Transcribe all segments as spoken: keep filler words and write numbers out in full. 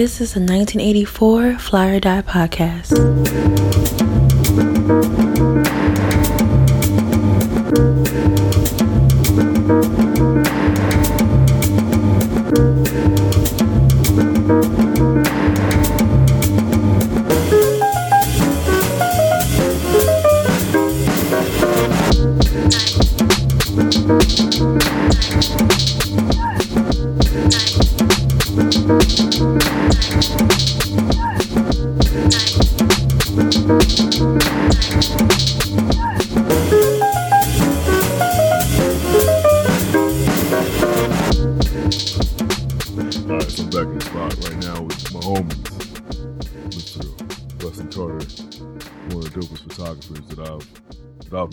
This is a nineteen eighty-four Fly or Die podcast.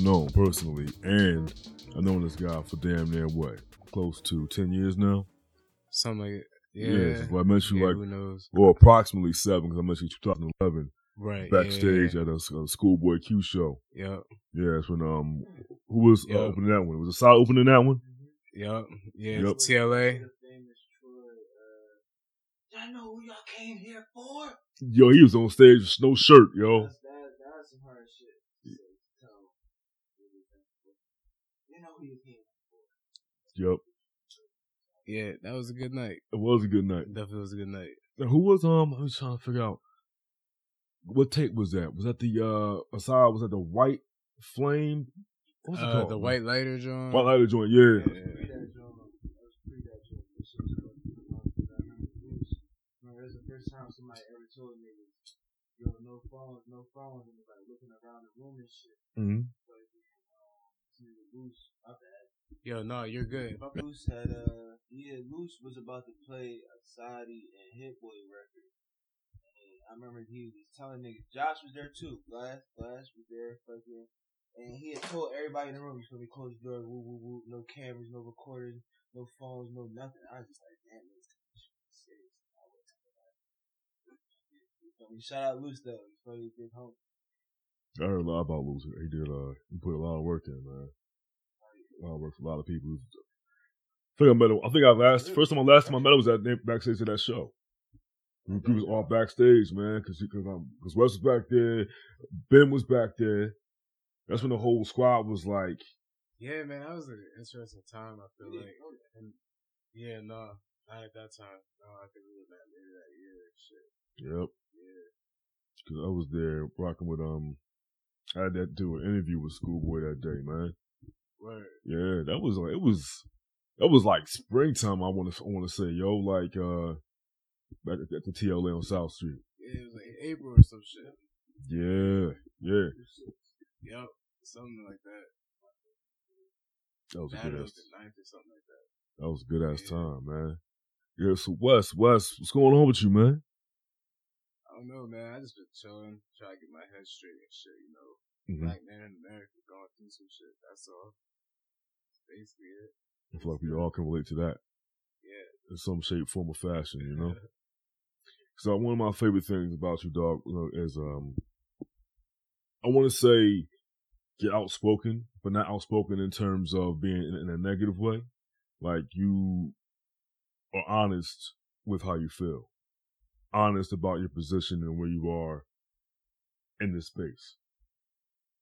Known personally, and I know this guy for damn near what, close to ten years now, something like it. Yeah, yeah, well, I met you, yeah, like, who knows? Well, approximately seven, because I met you two thousand eleven, right? Backstage, yeah, yeah, yeah. At a, a Schoolboy Q show. Yeah, yeah, that's when um, who was yep. uh, opening that one? Was it Side opening that one? Yep. Yeah, yep. T L A. I know who y'all came here for. Yo, he was on stage with no shirt, yo. Yep. Yeah, that was a good night. It was a good night. Definitely was a good night. Now, who was um? I was trying to figure out what tape was that. Was that the uh? Aside was that the White Flame? What's it uh, called? The White Lighter joint. White Lighter joint. Yeah. yeah. That's the first time somebody ever told me, "Yo, no phones, no phones," and like looking around the room and shit. Mm-hmm. Yo, no, you're good. Luce had, uh, yeah, Luce was about to play Ansari and Hitboy record. And I remember he was telling niggas, Josh was there too. Glass, Glass was there, fucking. And he had told everybody in the room, so we closed the door, woo, woo, woo, no cameras, no recorders, no phones, no nothing. I was just like, damn, this is serious. I was like, shout out Luce though, before he did home. I heard a lot about Luce. He did, uh, he put a lot of work in, man. I work for a lot of people. I think I met him. I think I last first time I last time I met him was at backstage of that show. He was all backstage, man, because because Wes was back there, Ben was back there. That's when the whole squad was like, yeah, man, that was an interesting time. I feel like, and yeah, no, not at that time. No, I think we were back maybe that year and shit. Yep. Yeah. Because I was there rocking with um, I had to do an interview with Schoolboy that day, man. Right. Yeah, that was like, it was, that was like springtime. I want to, I want to say, yo, like uh, back at the T L A on South Street. Yeah, it was like April or some shit. Yeah, yeah. Yep, something like that. That was a good ass. Something like that. That was a good ass yeah. time, man. Yeah, so Wes, Wes, what's going on with you, man? I don't know, man. I just been chilling, trying to get my head straight and shit, you know. Mm-hmm. Black man in America going through some shit. That's all. That's basically it. I feel like we all can relate to that. Yeah. In some shape, form, or fashion, you know? So one of my favorite things about you, dog, is, um, I want to say get outspoken, but not outspoken in terms of being in a negative way. Like, you are honest with how you feel. Honest about your position and where you are in this space.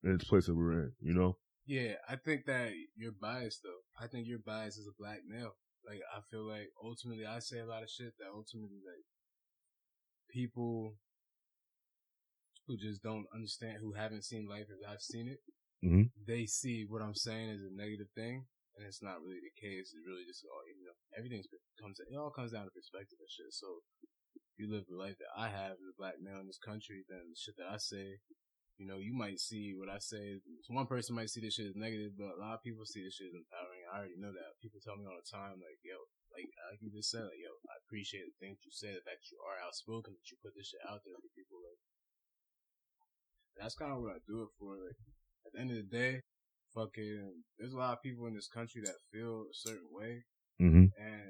In the place that we're in, you know? Yeah, I think that you're biased, though. I think you're biased as a black male. Like, I feel like, ultimately, I say a lot of shit that ultimately, like, people who just don't understand, who haven't seen life as I've seen it, mm-hmm. they see what I'm saying as a negative thing, and it's not really the case. It's really just, all, you know, everything comes, it all comes down to perspective and shit. So, if you live the life that I have as a black male in this country, then the shit that I say, you know, you might see what I say. One person might see this shit as negative, but a lot of people see this shit as empowering. I already know that. People tell me all the time, like, yo, like, like you just said, like, yo, I appreciate the things you said, the fact that you are outspoken, that you put this shit out there for people. Like, that's kind of what I do it for. Like, at the end of the day, fucking, there's a lot of people in this country that feel a certain way, mm-hmm. and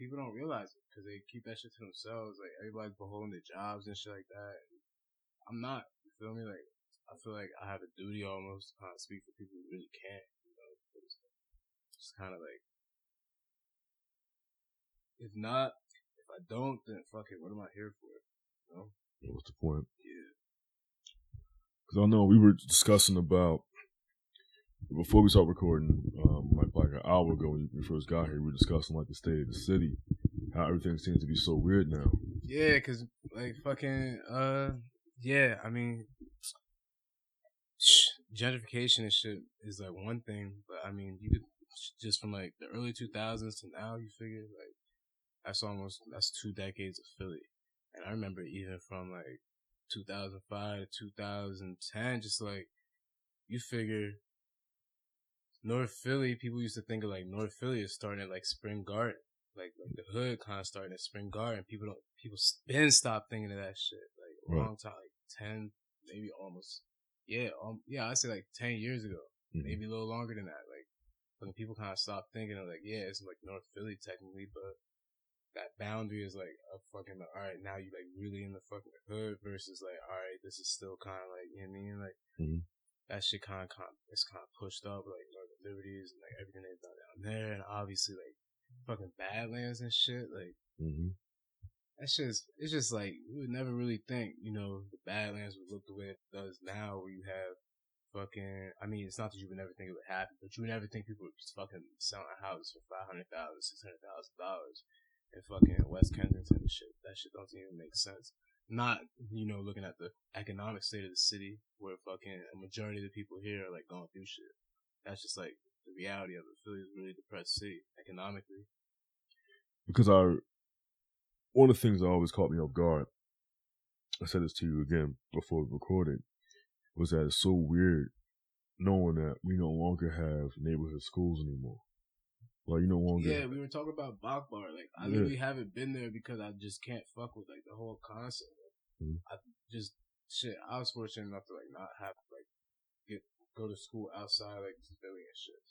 people don't realize it because they keep that shit to themselves. Like, everybody's beholden their jobs and shit like that. And I'm not. You feel me? Like, I feel like I have a duty almost to kind of speak for people who really can't, you know, because it's kind of like, if not, if I I don't, then fuck it. What am I here for? You know? Yeah, what's the point? Yeah. Because I know we were discussing about, before we start recording, um, like like an hour ago when we first got here, we were discussing like the state of the city, how everything seems to be so weird now. Yeah, because like fucking, uh, yeah, I mean, gentrification and shit is like one thing, but I mean, you could, just from like the early two thousands to now, you figure like, that's almost, that's two decades of Philly. And I remember even from like two thousand five to two thousand ten, just like, you figure North Philly, people used to think of like North Philly is starting at like Spring Garden. Like, like the hood kind of starting at Spring Garden. People don't, people been stopped thinking of that shit. Like a right. long time, like ten, maybe almost, yeah, um, yeah, I'd say like ten years ago. Mm-hmm. Maybe a little longer than that. Like, when people kind of stopped thinking of like, yeah, it's like North Philly technically, but that boundary is like a fucking, all right, now you like really in the fucking hood versus like, all right, this is still kind of like, you know what I mean? Like mm-hmm. that shit kind of, kind of, it's kind of pushed up, like Northern Liberties and like everything they've done down there, and obviously like fucking Badlands and shit. Like mm-hmm. that shit is, it's just like you would never really think, you know, the Badlands would look the way it does now, where you have fucking, I mean, it's not that you would never think it would happen, but you would never think people would just fucking selling a house for five hundred thousand, six hundred thousand dollars. And fucking West Kensington and shit. That shit doesn't even make sense. Not, you know, looking at the economic state of the city where fucking a majority of the people here are like going through shit. That's just like the reality of it. Philly is a really depressed city economically. Because I, one of the things that always caught me off guard, I said this to you again before we recorded, was that it's so weird knowing that we no longer have neighborhood schools anymore. Like, you know, yeah, we were talking about Bok Bar. Like, I literally yeah. haven't been there because I just can't fuck with, like, the whole concept. Like, mm-hmm. I just, shit, I was fortunate enough to, like, not have to, like, get, go to school outside, like, Philly and shit.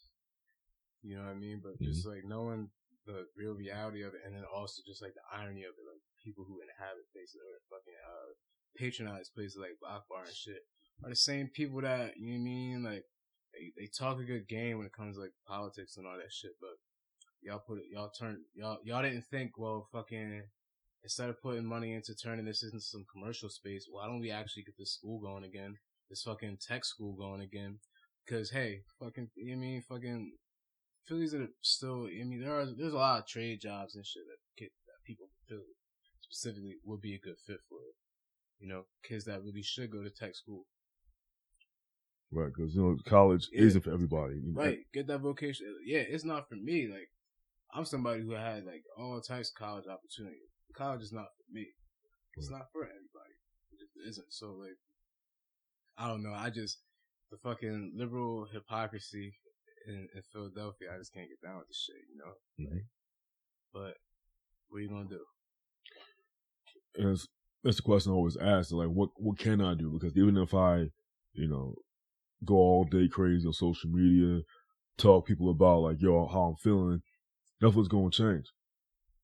You know what I mean? But mm-hmm. just, like, knowing the real reality of it, and then also just, like, the irony of it, like, people who inhabit places or fucking uh, patronize places like Bok Bar and shit are the same people that, you know what I mean? Like, they, they talk a good game when it comes to, like, politics and all that shit, but Y'all put it, y'all turn, y'all, y'all didn't think, well, fucking, instead of putting money into turning this into some commercial space, why don't we actually get this school going again? This fucking tech school going again? Because, hey, fucking, you know what I mean? Fucking, Phillies are still, you know what I mean? There are, there's a lot of trade jobs and shit that, kid, that people in Philly specifically would be a good fit for it. You know, kids that really should go to tech school. Right, because, you know, college yeah. isn't for everybody. You know? Right, get that vocation. Yeah, it's not for me, like, I'm somebody who had, like, all types of college opportunities. College is not for me. It's not for everybody. It just isn't. So, like, I don't know. I just, the fucking liberal hypocrisy in, in Philadelphia, I just can't get down with this shit, you know? Mm-hmm. But what are you going to do? And that's, that's the question I always ask. Like, what, what can I do? Because even if I, you know, go all day crazy on social media, tell people about, like, yo, how I'm feeling, nothing's going to change.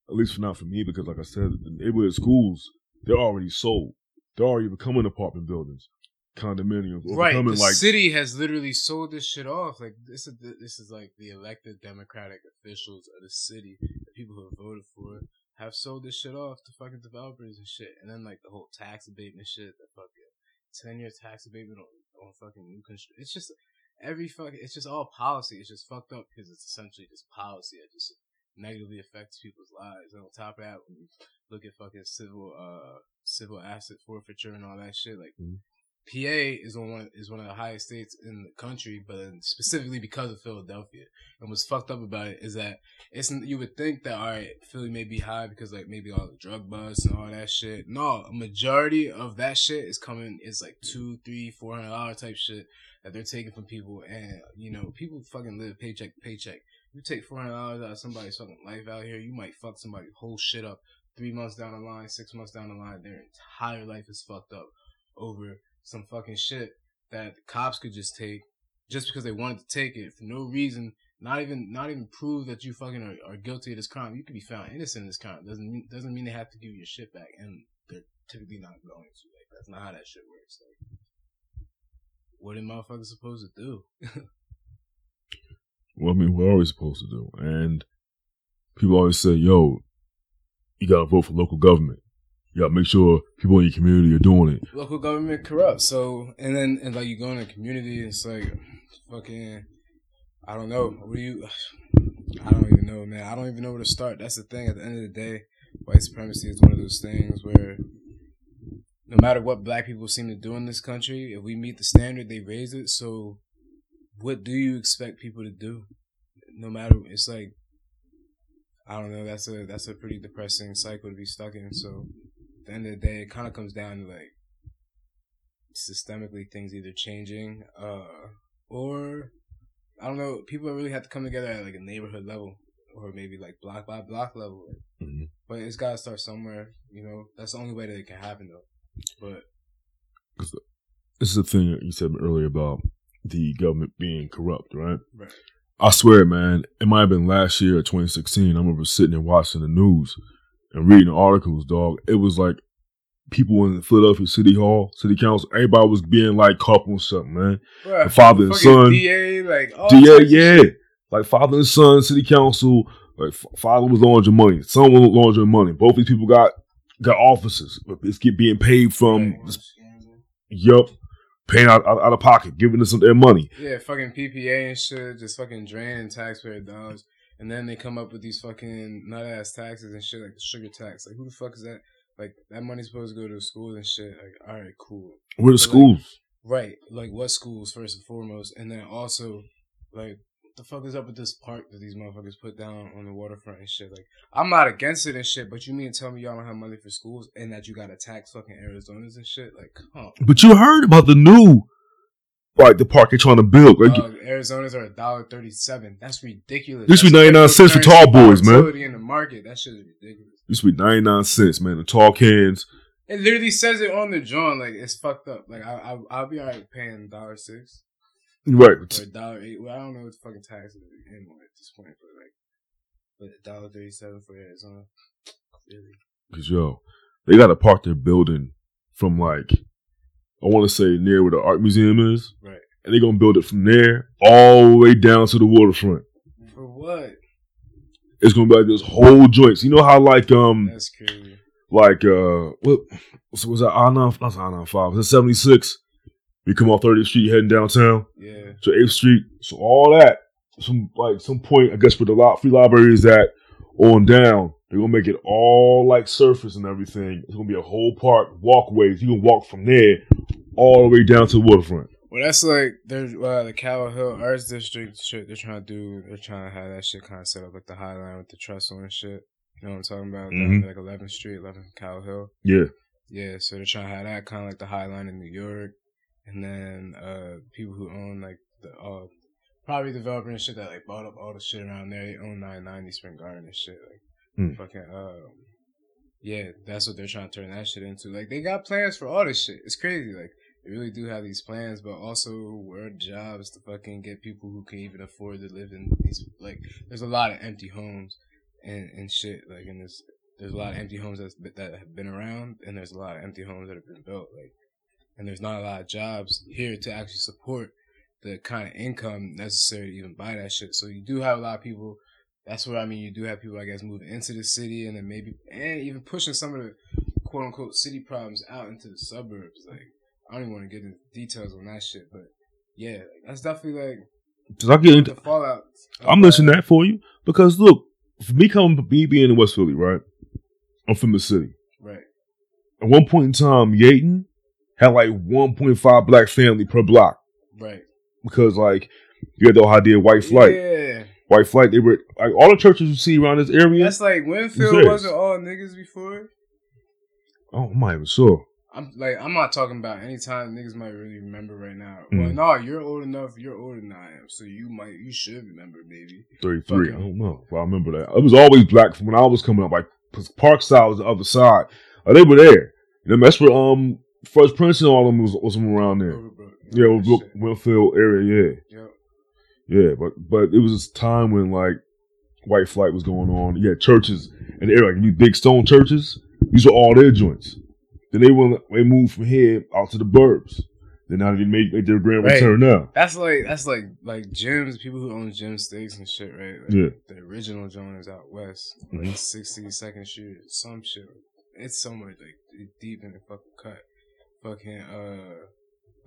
At least for not for me, because like I said, the neighborhood schools, they're already sold. They're already becoming apartment buildings, condominiums. Or right. The like, city has literally sold this shit off. Like this is the, this is like the elected Democratic officials of the city, the people who have voted for it, have sold this shit off to fucking developers and shit. And then like the whole tax abatement shit, the fucking ten-year tax abatement on, on fucking new construction. It's just every fucking, it's just all policy. It's just fucked up because it's essentially just policy that just negatively affects people's lives. And on top of that, when you look at fucking civil, uh, civil asset forfeiture and all that shit, like mm-hmm. P A is on one of, is one of the highest states in the country, but specifically because of Philadelphia. And what's fucked up about it is that it's, you would think that all right, Philly may be high because like maybe all the drug busts and all that shit. No, a majority of that shit is coming. It's like two, three, four hundred dollar type shit that they're taking from people, and you know people fucking live paycheck to paycheck. You take four hundred dollars out of somebody's fucking life out here, you might fuck somebody's whole shit up. Three months down the line, six months down the line, their entire life is fucked up over some fucking shit that the cops could just take, just because they wanted to take it for no reason. Not even, not even prove that you fucking are, are guilty of this crime. You could be found innocent of this crime. Doesn't mean, doesn't mean they have to give your shit back, and they're typically not going to. Like that's not how that shit works. Like, what are motherfuckers supposed to do? Well, I mean, what are we supposed to do? And people always say, yo, you got to vote for local government. You got to make sure people in your community are doing it. Local government corrupts. So, and then, and like, you go in a community, it's like, fucking, I don't know. What do you, I don't even know, man. I don't even know where to start. That's the thing. At the end of the day, white supremacy is one of those things where no matter what black people seem to do in this country, if we meet the standard, they raise it. So what do you expect people to do? No matter, it's like, I don't know, that's a that's a pretty depressing cycle to be stuck in. So at the end of the day, it kind of comes down to, like, systemically things either changing uh, or, I don't know, people really have to come together at, like, a neighborhood level or maybe, like, block by block level. Mm-hmm. But it's got to start somewhere, you know. That's the only way that it can happen, though. But this is the thing that you said earlier about the government being corrupt, right? Right. I swear, man, it might have been last year, twenty sixteen, I remember sitting and watching the news and reading the articles, dog. It was like people in Philadelphia City Hall, City Council, everybody was being like caught on something, man. Bruh, the father and son. D A, like, oh, D A, yeah. Shit. Like, father and son, City Council, like, father was laundering money, son was laundering money. Both these people got got offices, but it's get being paid from, right. Yup. Paying out, out out of pocket, giving us their money. Yeah, fucking P P A and shit, just fucking draining taxpayer dollars. And then they come up with these fucking nut-ass taxes and shit, like the sugar tax. Like, who the fuck is that? Like, that money's supposed to go to schools and shit. Like, all right, cool. Where the but schools? Like, right. Like, what schools, first and foremost? And then also, like, what the fuck is up with this park that these motherfuckers put down on the waterfront and shit? Like, I'm not against it and shit, but you mean to tell me y'all don't have money for schools and that you gotta tax fucking Arizonas and shit? Like, come on. But you heard about the new, like, the park they're trying to build. Like, uh, Arizonas are one dollar and thirty-seven cents. That's ridiculous. This would be ninety-nine cents for tall boys, man. In the market. That shit is ridiculous. This would be ninety-nine cents, man. The tall cans. It literally says it on the drawing. Like, it's fucked up. Like, I, I, I'll be alright paying one dollar and six cents. Right. Or a dollar eight. Well, I don't know what the fucking tax is anymore at this point, but like, but a dollar thirty seven for Arizona. Really? Cause yo, they gotta park their building from, like, I want to say near where the art museum is, right? And they gonna build it from there all the way down to the waterfront. For what? It's gonna be like those whole joints. You know how like um, that's crazy. Like uh, what was that? I ninety-five. That's I ninety-five. Was it seventy-six? We come off thirtieth Street heading downtown, yeah, to eighth Street. So all that, some like some point, I guess, where the lot free library is at, on down, they're gonna make it all like surface and everything. It's gonna be a whole park, walkways. You can walk from there all the way down to the waterfront. Well, that's like there's uh, the Capitol Hill Arts District shit. They're trying to do. They're trying to have that shit kind of set up like the High Line with the trestle and shit. You know what I'm talking about? Mm-hmm. Like eleventh Street, eleventh Capitol Hill. Yeah, yeah. So they're trying to have that kind of like the High Line in New York. And then uh, people who own, like, the uh, probably developer and shit that, like, bought up all the shit around there, they own nine ninety Spring Garden and shit. Like, mm. fucking, uh, yeah, that's what they're trying to turn that shit into. Like, they got plans for all this shit. It's crazy. Like, they really do have these plans, but also where jobs to fucking get people who can even afford to live in these, like, there's a lot of empty homes and, and shit. Like, and there's, there's a lot of empty homes that's, that have been around, and there's a lot of empty homes that have been built, like. And there's not a lot of jobs here to actually support the kind of income necessary to even buy that shit. So you do have a lot of people. That's what I mean. You do have people, I guess, moving into the city and then maybe and even pushing some of the quote unquote city problems out into the suburbs. Like, I don't even want to get into details on that shit, but yeah, like, that's definitely like Does I get into, the fallout. I'm listening to that for you because look, for me coming from me being in West Philly, right? I'm from the city, right? At one point in time, Yaten had like one point five black family per block. Right. Because like, you had the idea of White Flight. Yeah. White Flight, they were, like all the churches you see around this area. That's like, Winnfield wasn't all niggas before. Oh, I'm not even sure. I'm like, I'm not talking about any time niggas might really remember right now. Mm. Well, no, you're old enough, you're older than I am, so you might, you should remember maybe. thirty-three, fucking. I don't know. Well, I remember that. It was always black from when I was coming up, like, Parkside was the other side. Like, they were there. And that's where, um, First Prince and all of them was, was around there. Yeah, yeah Winfield area, yeah. Yep. Yeah, but but it was this time when, like, White Flight was going on. You had churches in the area, like these big stone churches. These were all their joints. Then they went, they moved from here out to the burbs. They're not even made, made their grand right. return now. That's like that's like like gyms, people who own gym steaks and shit, right? Like yeah. The original joint is out west, like mm-hmm. sixty-second Street, some shit. It's so much like deep in the fucking cut, fucking uh,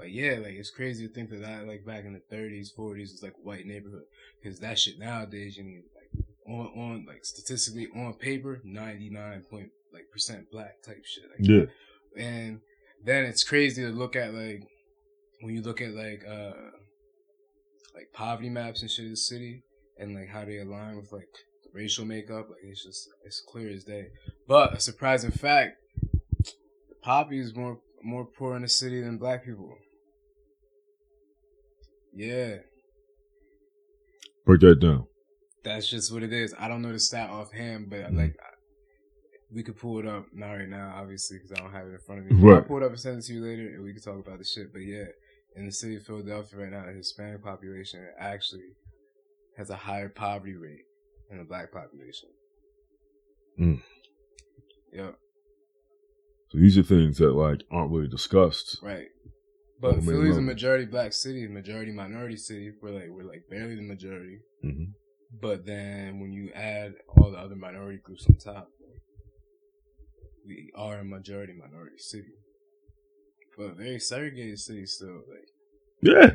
like yeah, like it's crazy to think that I like back in the thirties, forties was like a white neighborhood because that shit nowadays you need like on on like statistically on paper ninety-nine point like percent black type shit. Like, yeah, and then it's crazy to look at like. When you look at like uh, like poverty maps and shit of the city, and like how they align with like racial makeup, like it's just it's clear as day. But a surprising fact: poverty is more more poor in the city than black people. Yeah. Break that down. That's just what it is. I don't know the stat offhand, but mm-hmm. like we could pull it up not right now, obviously, because I don't have it in front of me. Right. I'll pull it up and send it to you later, and we can talk about the shit. But yeah. In the city of Philadelphia right now, the Hispanic population actually has a higher poverty rate than the black population. Mm. Yeah. So these are things that like aren't really discussed, right? But Philly's a majority black city, majority minority city. We're like we're like barely the majority. Mm-hmm. But then when you add all the other minority groups on top, like, we are a majority minority city. But very segregated city still, like yeah,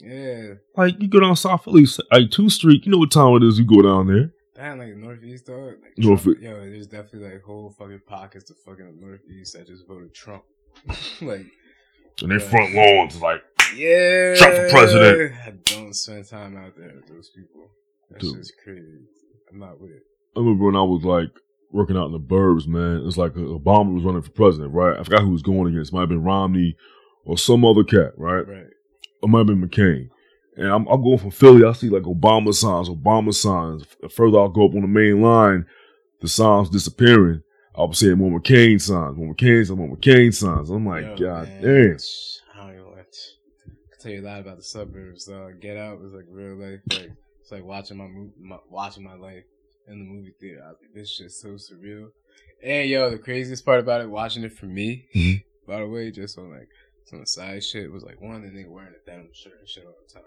yeah. Like you go down South Philly, like two Street. You know what time it is? You go down there. Damn, like Northeast dog. Like North Trump, yo, there's definitely like whole fucking pockets of fucking Northeast that just voted Trump. like, and their front lawns like yeah, Trump for president. I don't spend time out there with those people. That's Dude. just crazy. I'm not with it. I remember when I was like. Working out in the burbs, man. It's like Obama was running for president, right? I forgot who was going against. It might have been Romney or some other cat, right? Right. It might have been McCain. And I'm, I'm going from Philly. I see like Obama signs, Obama signs. Further I'll go up on the main line, the signs disappearing. I'll be seeing more McCain signs, more McCain signs, more McCain signs. I'm like, yo, God man. Damn. I don't even know what I tell you a lot about the suburbs. Uh, Get Out was like real life. Like it's like watching my, mo- my watching my life. In the movie theater, I was like, this shit's so surreal. And yo, the craziest part about it, watching it for me, mm-hmm. by the way, just on like some side shit, was like one of the niggas wearing a denim shirt and shit all the time,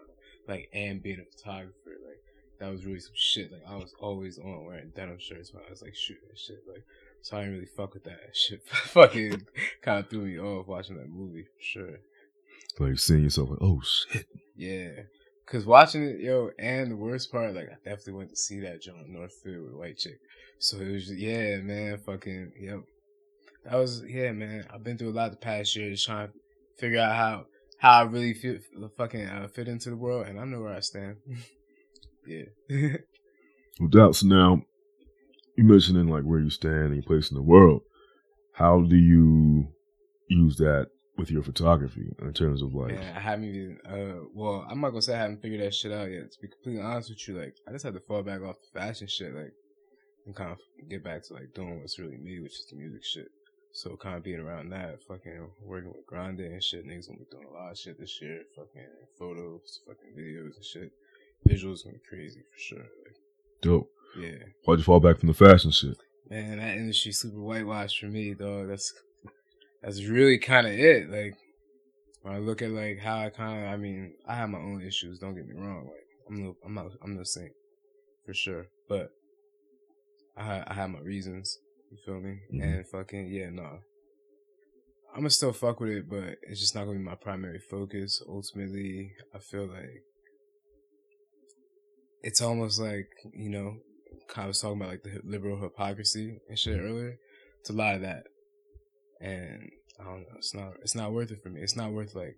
like and being a photographer, like that was really some shit. Like I was always on wearing denim shirts when I was like shooting and shit, like so I didn't really fuck with that shit. Fucking kind of threw me off watching that movie for sure. Like seeing yourself like, oh shit. Yeah. Cause watching it, yo, and the worst part, like I definitely went to see that joint in North Philly with a white chick. So it was, just, yeah, man, fucking, yep. That was, yeah, man. I've been through a lot the past year, just trying to figure out how how I really fit, fucking uh, fit into the world, and I know where I stand. yeah. No doubts. Now, you mentioning like where you stand and your place in the world. How do you use that? With your photography in terms of like, yeah, I haven't even. Uh, well, I'm not gonna say I haven't figured that shit out yet. To be completely honest with you, like I just had to fall back off the fashion shit, like, and kind of get back to like doing what's really me, which is the music shit. So kind of being around that, fucking working with Grande and shit. Niggas gonna be doing a lot of shit this year. Fucking photos, fucking videos and shit. Visuals gonna be crazy for sure. Like, dope. Yeah. Why'd you fall back from the fashion shit? Man, that industry super whitewashed for me, dog. That's. That's really kind of it. Like, when I look at, like, how I kind of, I mean, I have my own issues. Don't get me wrong. Like, I'm no, I'm not, I'm no saint. For sure. But I I have my reasons. You feel me? Mm-hmm. And fucking, yeah, no. Nah. I'm going to still fuck with it, but it's just not going to be my primary focus. Ultimately, I feel like it's almost like, you know, I was talking about, like, the liberal hypocrisy and shit earlier. It's a lot of that. And I don't know, it's not it's not worth it for me. It's not worth like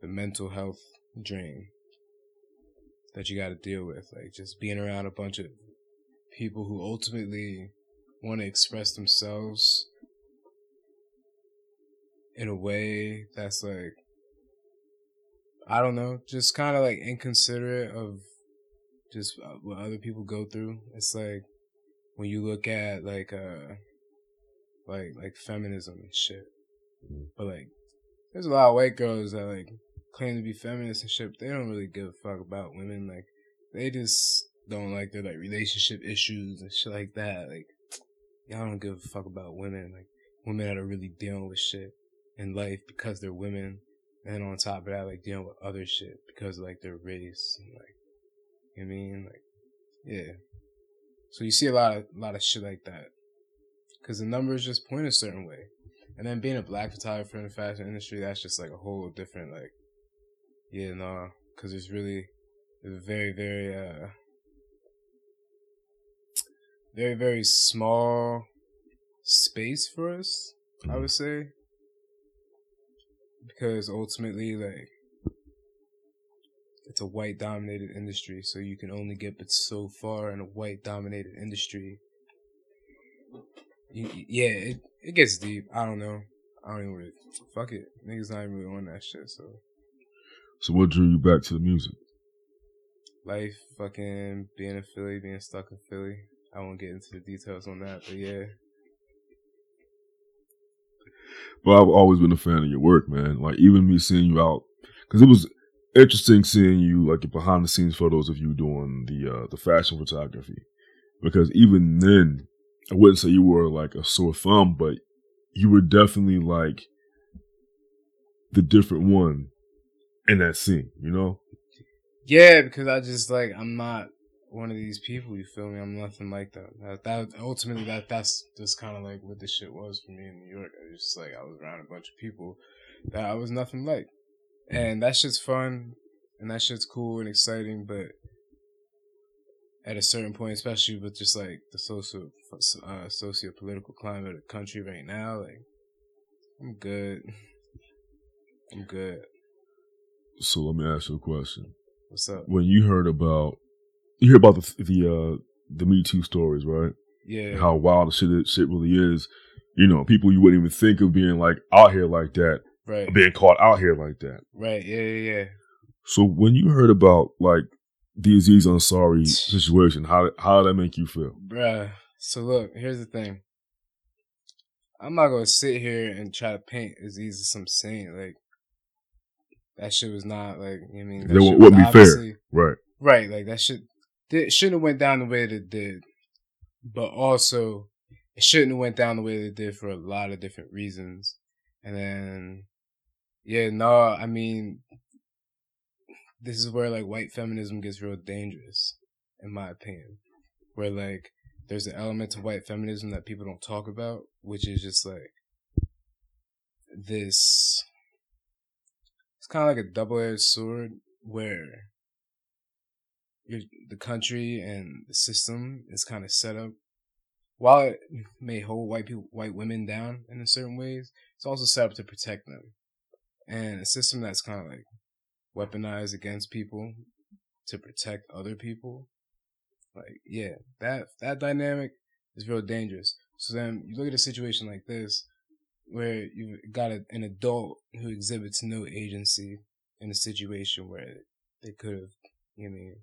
the mental health drain that you got to deal with. Like just being around a bunch of people who ultimately want to express themselves in a way that's like, I don't know, just kind of like inconsiderate of just what other people go through. It's like when you look at like uh Like, like feminism and shit. But, like, there's a lot of white girls that, like, claim to be feminists and shit, but they don't really give a fuck about women. Like, they just don't like their, like, relationship issues and shit like that. Like, y'all don't give a fuck about women. Like, women that are really dealing with shit in life because they're women And on top of that, like, dealing with other shit because of, like, their race. And, like, you know what I mean? Like, yeah. So you see a lot of, a lot of shit like that. Because the numbers just point a certain way. And then being a black photographer in the fashion industry, that's just, like, a whole different, like, yeah, nah. Because it's really, it's very, very, uh, very, very small space for us, I would say. Because ultimately, like, it's a white-dominated industry, so you can only get but so far in a white-dominated industry. You, yeah, it, it gets deep. I don't know. I don't even really... Fuck it. Niggas not even really on that shit, so... So what drew you back to the music? Life, fucking being in Philly, being stuck in Philly. I won't get into the details on that, but yeah. But I've always been a fan of your work, man. Like, even me seeing you out, because it was interesting seeing you, like, your behind-the-scenes photos of you doing the uh, the fashion photography. Because even then, I wouldn't say you were, like, a sore thumb, but you were definitely, like, the different one in that scene, you know? Yeah, because I just, like, I'm not one of these people, you feel me? I'm nothing like that. That, that ultimately, that that's just kind of like what this shit was for me in New York. I was just like, I was around a bunch of people that I was nothing like. And that shit's fun, and that shit's cool and exciting, but at a certain point, especially with just like the social, uh, socio-political climate of the country right now, like, I'm good. I'm good. So let me ask you a question. What's up? When you heard about You hear about the the uh, the Me Too stories, right? Yeah. And how wild the shit shit really is. You know, people you wouldn't even think of being like out here like that, right? Being caught out here like that, right? Yeah, yeah, yeah. So when you heard about like the Aziz Ansari situation, how how did that make you feel, bruh? So look, here's the thing. I'm not gonna sit here and try to paint Aziz as some saint. Like, that shit was not like, you know what I mean, that it wouldn't be fair, right? Right, like that shit. It shouldn't have went down the way that it did, but also it shouldn't have went down the way that it did for a lot of different reasons. And then, yeah, no, I mean, this is where like white feminism gets real dangerous, in my opinion, where like there's an element to white feminism that people don't talk about, which is just like this, it's kind of like a double-edged sword where the country and the system is kind of set up, while it may hold white people, white women down in certain ways, it's also set up to protect them. And a system that's kind of like weaponized against people to protect other people. Like, yeah, that that dynamic is real dangerous. So then you look at a situation like this, where you got a, an adult who exhibits no agency in a situation where they could have, you know,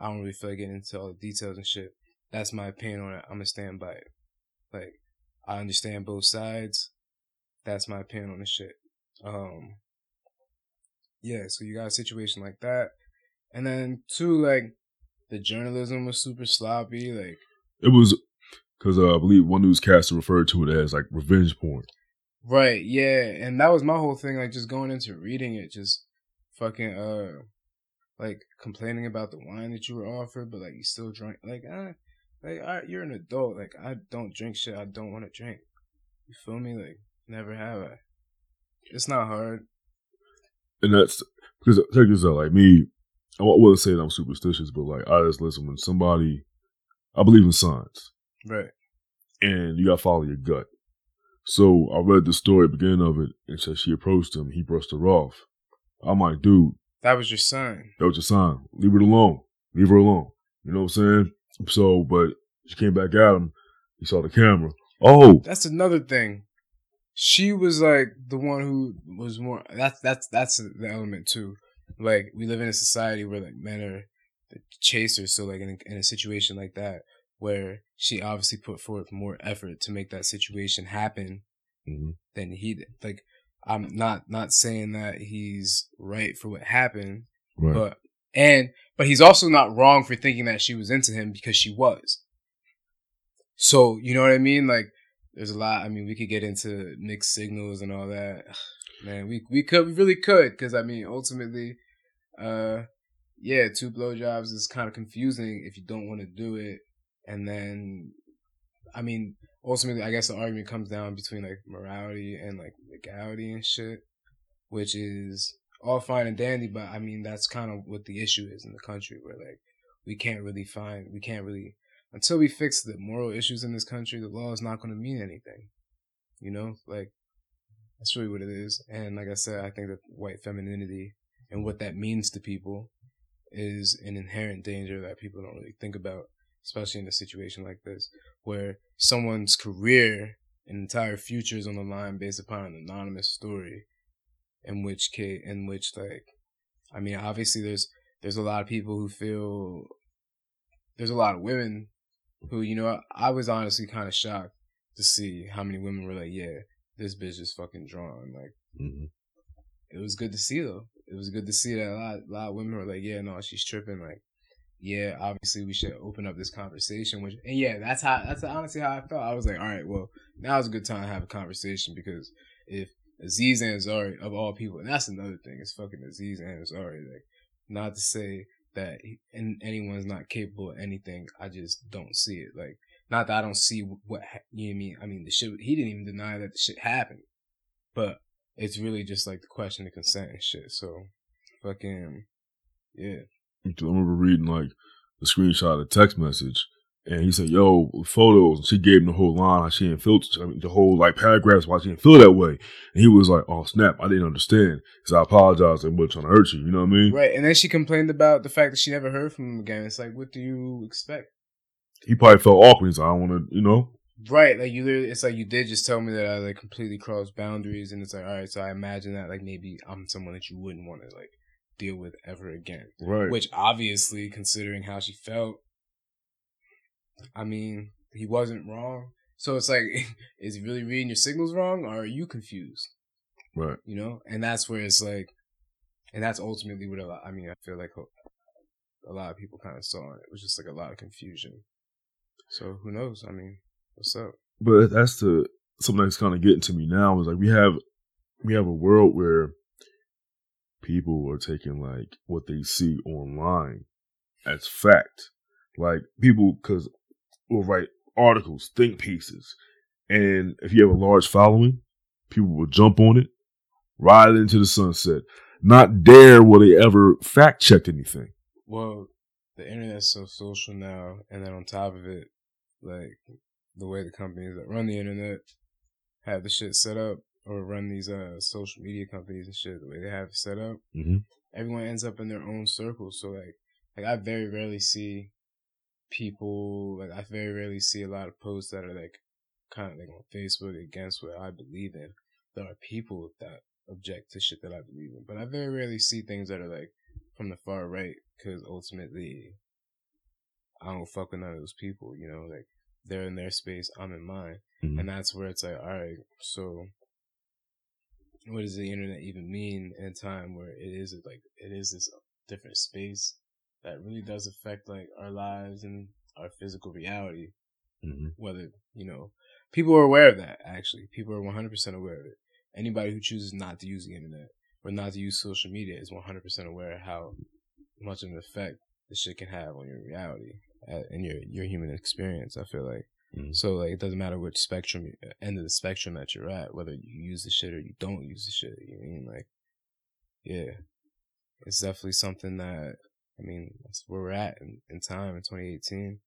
I don't really feel like getting into all the details and shit. That's my opinion on it. I'm going to stand by it. Like, I understand both sides. That's my opinion on the shit. Um, yeah, so you got a situation like that. And then, two, like, the journalism was super sloppy. Like, it was, because uh, I believe one newscaster referred to it as, like, revenge porn. Right, yeah. And that was my whole thing, like, just going into reading it, just fucking, uh... like, complaining about the wine that you were offered, but, like, you still drink. Like, ah, like ah, you're an adult. Like, I don't drink shit I don't want to drink. You feel me? Like, never have I. It's not hard. And that's, because, check this out, like, me, I wouldn't say that I'm superstitious, but, like, I just listen when somebody, I believe in signs. Right. And you got to follow your gut. So, I read the story, beginning of it, and said she approached him, he brushed her off. I'm like, dude. That was your sign. That was your sign. Leave it alone. Leave her alone. You know what I'm saying? So, but she came back at him. He saw the camera. Oh, that's another thing. She was like the one who was more. That's that's that's the element too. Like, we live in a society where like men are chasers. So like in a, in a situation like that, where she obviously put forth more effort to make that situation happen mm-hmm. than he did. Like. I'm not, not saying that he's right for what happened, right. but and but he's also not wrong for thinking that she was into him because she was. So you know what I mean? Like, there's a lot. I mean, we could get into mixed signals and all that. Man, we we could we really could because I mean ultimately, uh, yeah, two blowjobs is kind of confusing if you don't want to do it, and then, I mean ultimately I guess the argument comes down between like morality and like legality and shit, which is all fine and dandy, but I mean that's kind of what the issue is in the country where like we can't really find we can't really until we fix the moral issues in this country, the law is not going to mean anything, you know, like. That's really what it is. And like I said, I think that white femininity and what that means to people is an inherent danger that people don't really think about, especially in a situation like this, where someone's career and entire future is on the line based upon an anonymous story, in which case, in which like, I mean, obviously there's, there's a lot of people who feel, there's a lot of women who, you know, I, I was honestly kind of shocked to see how many women were like, yeah, this bitch is fucking drawn. Like, mm-hmm. It was good to see though. It was good to see that a lot, a lot of women were like, "Yeah, no, she's tripping." Like, yeah, obviously we should open up this conversation. Which, and yeah, that's how. That's honestly how I felt. I was like, all right, well, now's a good time to have a conversation because if Aziz Ansari of all people, and that's another thing, it's fucking Aziz Ansari. Like, not to say that he, and anyone's not capable of anything. I just don't see it. Like. Not that I don't see what, you know what I mean? I mean, the shit, he didn't even deny that the shit happened. But it's really just like the question of consent and shit. So, fucking, yeah. I remember reading like the screenshot of the text message. And he said, yo, photos. And she gave him the whole line. She didn't feel, I mean, the whole like paragraphs why she didn't feel that way. And he was like, oh, snap, I didn't understand. Because I apologized and was trying to hurt you. You know what I mean? Right. And then she complained about the fact that she never heard from him again. It's like, what do you expect? He probably felt awkward. He's like, I don't want to, you know. Right. Like, you literally, it's like, you did just tell me that I, like, completely crossed boundaries. And it's like, all right, so I imagine that, like, maybe I'm someone that you wouldn't want to, like, deal with ever again. Right. Which, obviously, considering how she felt, I mean, he wasn't wrong. So it's like, is he really reading your signals wrong? Or are you confused? Right. You know? And that's where it's like, and that's ultimately what a lot, I mean, I feel like a lot of people kind of saw it. It was just, like, a lot of confusion. So who knows? I mean, what's up? But that's the something that's kind of getting to me now is like we have we have a world where people are taking like what they see online as fact. Like people, because will write articles, think pieces, and if you have a large following, people will jump on it, ride into the sunset. Not dare will they ever fact check anything. Well, the internet's so social now, and then on top of it. Like, the way the companies that run the internet have the shit set up or run these uh, social media companies and shit, the way they have it set up, mm-hmm. Everyone ends up in their own circle. So, like, like, I very rarely see people, like, I very rarely see a lot of posts that are, like, kind of, like, on Facebook against what I believe in. There are people that object to shit that I believe in. But I very rarely see things that are, like, from the far right because ultimately... I don't fuck with none of those people, you know, like, they're in their space, I'm in mine, mm-hmm. And that's where it's like, all right, so, what does the internet even mean in a time where it is, like, it is this different space that really does affect, like, our lives and our physical reality, mm-hmm. Whether, you know, people are aware of that, actually, people are one hundred percent aware of it, anybody who chooses not to use the internet, or not to use social media is one hundred percent aware of how much of an effect this shit can have on your reality. And your your human experience, I feel like. Mm-hmm. So, like, it doesn't matter which spectrum, end of the spectrum that you're at, whether you use the shit or you don't use the shit. You know what I mean? Like, yeah. It's definitely something that, I mean, that's where we're at in, in time in twenty eighteen.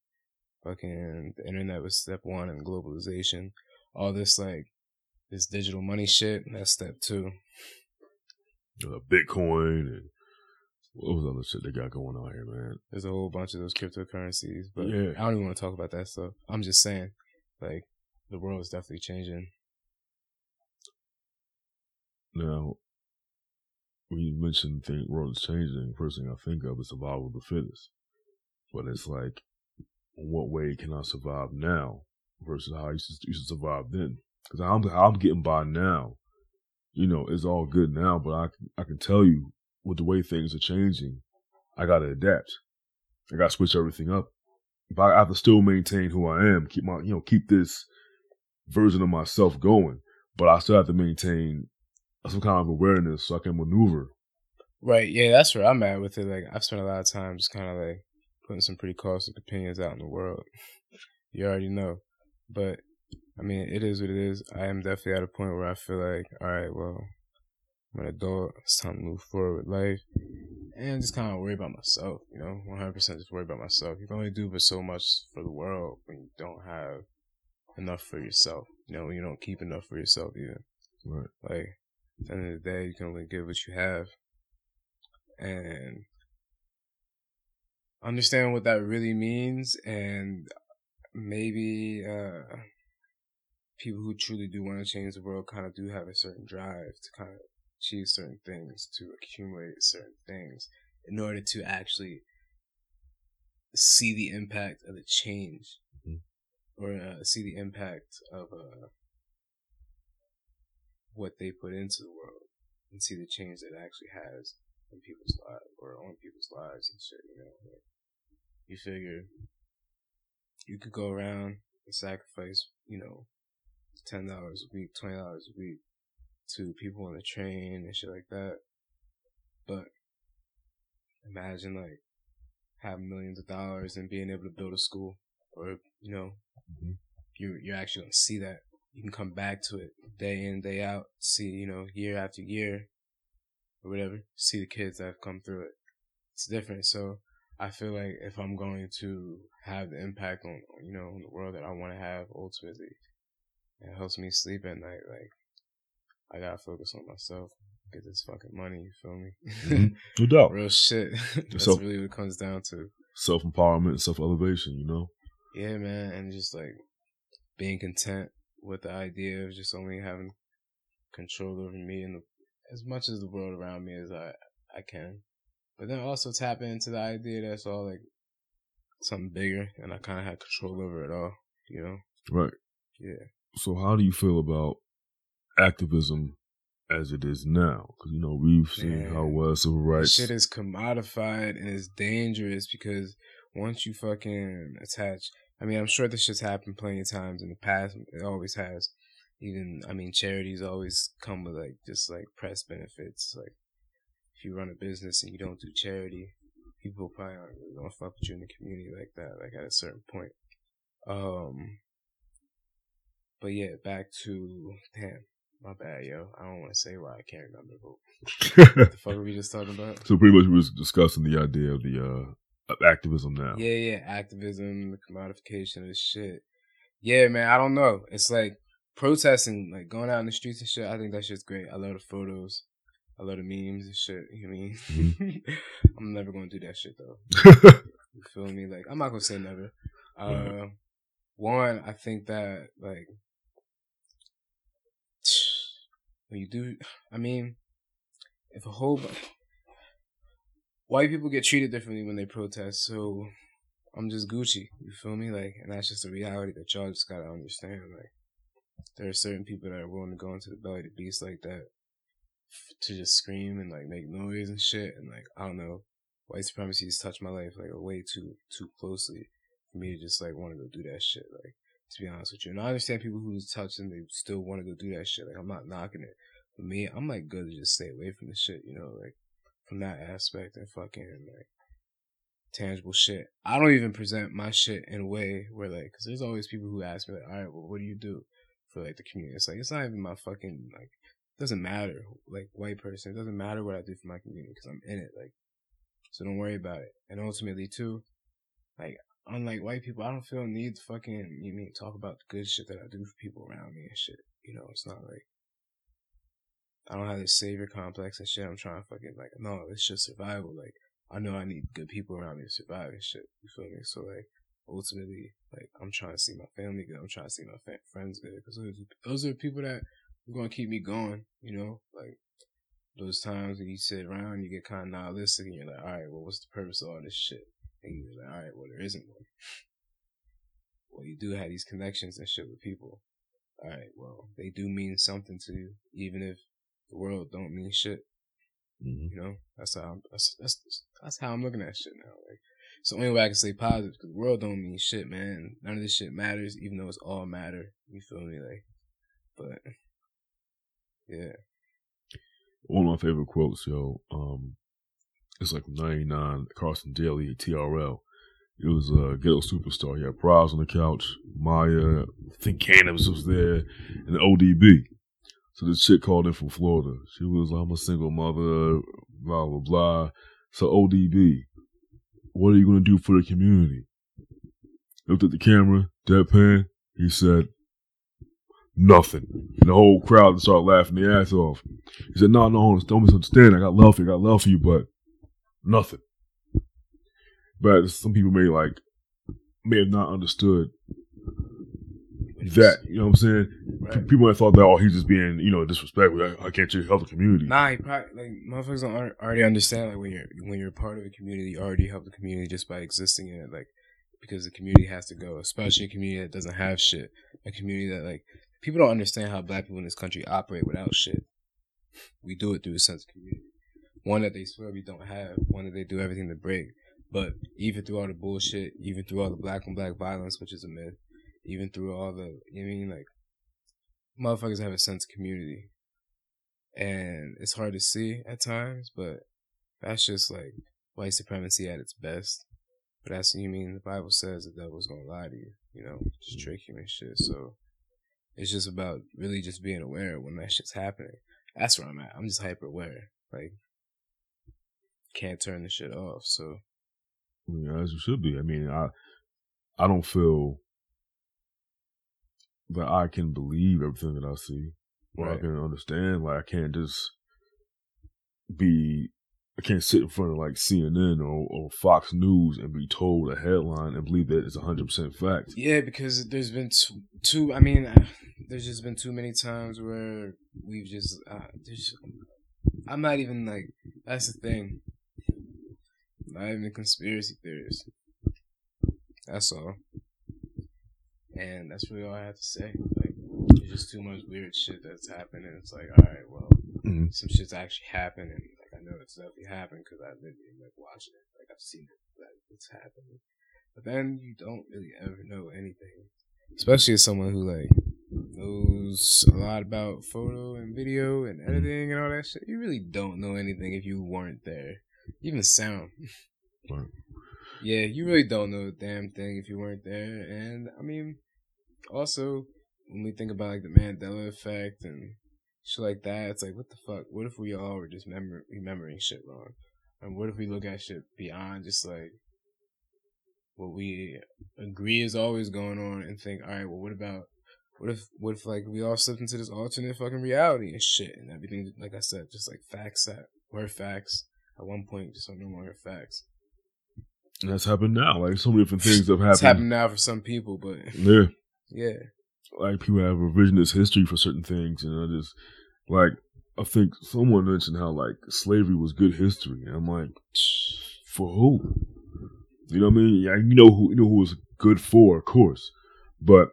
Fucking, the internet was step one in globalization. All this, like, this digital money shit, that's step two. Uh, Bitcoin and what was other shit they got going on here, man? There's a whole bunch of those cryptocurrencies, but yeah. I don't even want to talk about that stuff. I'm just saying, like, the world is definitely changing. Now, when you mention the world is changing, the first thing I think of is survival of the fittest. But it's like, in what way can I survive now versus how I used to, used to survive then? Because I'm, I'm getting by now. You know, it's all good now, but I, I can tell you, with the way things are changing, I gotta adapt. I gotta switch everything up. If I have to still maintain who I am, keep my, you know, keep this version of myself going, but I still have to maintain some kind of awareness so I can maneuver. Right, yeah, that's where I'm at with it. Like, I've spent a lot of time just kind of like putting some pretty caustic opinions out in the world. You already know. But, I mean, it is what it is. I am definitely at a point where I feel like, all right, well, I'm an adult. It's time to move forward with life. And just kind of worry about myself, you know, one hundred percent just worry about myself. You can only do but so much for the world when you don't have enough for yourself. You know, when you don't keep enough for yourself either. Right. Like, at the end of the day, you can only give what you have. And understand what that really means, and maybe uh, people who truly do want to change the world kind of do have a certain drive to kind of achieve certain things, to accumulate certain things in order to actually see the impact of the change, mm-hmm. or uh, see the impact of uh, what they put into the world and see the change that it actually has. In people's lives, or on people's lives and shit, you know. Like, you figure you could go around and sacrifice, you know, ten dollars a week, twenty dollars a week to people on the train and shit like that. But imagine like having millions of dollars and being able to build a school, or you know, mm-hmm. you you're actually gonna see that. You can come back to it day in, day out, see, you know, year after year. Or whatever, see the kids that have come through it. It's different. So I feel like if I'm going to have the impact on, you know, on the world that I want to have ultimately, it helps me sleep at night. Like, I gotta focus on myself, get this fucking money. You feel me? Mm-hmm. No doubt. Real shit. That's self- really what it comes down to. Self empowerment, self elevation. You know. Yeah, man, and just like being content with the idea of just only having control over me and the. As much as the world around me as I, I can. But then also tap into the idea that it's all like something bigger and I kind of had control over it all, you know? Right. Yeah. So how do you feel about activism as it is now? Because, you know, we've seen Man. how well civil rights... Shit is commodified and it's dangerous because once you fucking attach... I mean, I'm sure this shit's happened plenty of times in the past. It always has. Even, I mean, charities always come with, like, just, like, press benefits. Like, if you run a business and you don't do charity, people probably aren't really going to fuck with you in the community like that, like, at a certain point. Um, but, yeah, back to, damn, my bad, yo. I don't want to say why I can't remember. But what the fuck were we just talking about? So, pretty much, we was discussing the idea of the uh, of activism now. Yeah, yeah, activism, the commodification of this shit. Yeah, man, I don't know. It's like, protesting, like going out in the streets and shit, I think that shit's great. I love the photos. I love the memes and shit. You know what I mean? Mm-hmm. I'm never going to do that shit, though. You feel me? Like, I'm not going to say never. Uh, yeah. One, I think that, like, when you do, I mean, if a whole bunch, white people get treated differently when they protest, so I'm just Gucci. You feel me? Like, and that's just a reality that y'all just got to understand. Like, there are certain people that are willing to go into the belly of the beast like that to just scream and, like, make noise and shit. And, like, I don't know, white supremacy has touched my life, like, way too too closely for me to just, like, want to go do that shit, like, to be honest with you. And I understand people who's touched and they still want to go do that shit. Like, I'm not knocking it. For me, I'm, like, good to just stay away from the shit, you know, like, from that aspect and fucking, like, tangible shit. I don't even present my shit in a way where, like, because there's always people who ask me, like, all right, well, what do you do? For, like, the community. It's like, it's not even my fucking, like, it doesn't matter, like, white person, it doesn't matter what I do for my community, because I'm in it, like, so don't worry about it. And ultimately, too, like, unlike white people, I don't feel a need to fucking, you mean, talk about the good shit that I do for people around me and shit, you know, it's not like, I don't have this savior complex and shit, I'm trying to fucking, like, no, it's just survival, like, I know I need good people around me to survive and shit, you feel me, so, like, ultimately, like, I'm trying to see my family good. I'm trying to see my fa- friends good. Because those, those are the people that are going to keep me going, you know? Like, those times when you sit around, you get kind of nihilistic, and you're like, all right, well, what's the purpose of all this shit? And you're like, all right, well, there isn't one. Well, you do have these connections and shit with people. All right, well, they do mean something to you, even if the world don't mean shit. Mm-hmm. You know? That's how I'm, that's, that's, that's how I'm looking at shit now, like. So only way I can stay positive, because the world don't mean shit, man. None of this shit matters, even though it's all matter. You feel me? Like, but, yeah. one of my favorite quotes, yo. Um, it's like ninety-nine, Carson Daly at T R L. It was a ghetto superstar. He had Prize on the couch, Maya, I think Cannabis was there, and O D B. So this chick called in from Florida. She was like, I'm a single mother, blah, blah, blah. So O D B, what are you going to do for the community? Looked at the camera, deadpan. He said, nothing. And the whole crowd started laughing their ass off. He said, no, no, don't misunderstand. I got love for you. I got love for you, but nothing. But some people may like may have not understood that. You know what I'm saying? Right. People have thought that, oh, he's just being, you know, disrespectful. I, I can't help the community. Nah, he probably, like, motherfuckers don't already understand, like, when you're when you're part of a community, you already help the community just by existing in it, like, because the community has to go, especially a community that doesn't have shit. A community that, like, people don't understand how black people in this country operate without shit. We do it through a sense of community. One that they swear we don't have, one that they do everything to break. But even through all the bullshit, even through all the black and black violence, which is a myth, even through all the, you know what I mean, like, motherfuckers have a sense of community. And it's hard to see at times, but that's just, like, white supremacy at its best. But that's what you mean. The Bible says the devil's gonna lie to you, you know, just trick you and shit. So it's just about really just being aware when that shit's happening. That's where I'm at. I'm just hyper aware. Like, can't turn the shit off, so. Yeah, as you should be. I mean, I I don't feel that I can believe everything that I see. Or right. I can understand. Like, I can't just be, I can't sit in front of, like, C N N or, or Fox News and be told a headline and believe that it's one hundred percent fact. Yeah, because there's been too, too I mean, there's just been too many times where we've just, uh, there's, I'm not even, like, that's the thing. Not even conspiracy theories. That's all. And that's really all I have to say. Like, there's just too much weird shit that's happened, and it's like, alright, well, mm-hmm. some shit's actually happened, and, like, I know it's definitely happened, because I've been, like, watching it. Like, I've seen it. Like, it's happening. But then you don't really ever know anything. Especially as someone who, like, knows a lot about photo and video and editing and all that shit. You really don't know anything if you weren't there. Even sound. Right. Yeah, you really don't know a damn thing if you weren't there. And, I mean, also, when we think about, like, the Mandela effect and shit like that, it's like, what the fuck? What if we all were just mem- remembering shit wrong? And what if we look at shit beyond just, like, what we agree is always going on and think, all right, well, what about, what if, what if, like, we all slipped into this alternate fucking reality and shit and everything, like I said, just, like, facts that were facts. At one point, just on no longer facts. And that's happened now. Like, so many different things have happened. It's happened now for some people, but... Yeah. Yeah. Like, people have revisionist history for certain things, and I just... Like, I think someone mentioned how, like, slavery was good history. And I'm like, for who? You know what I mean? Yeah, you know who, you know who was good for, of course. But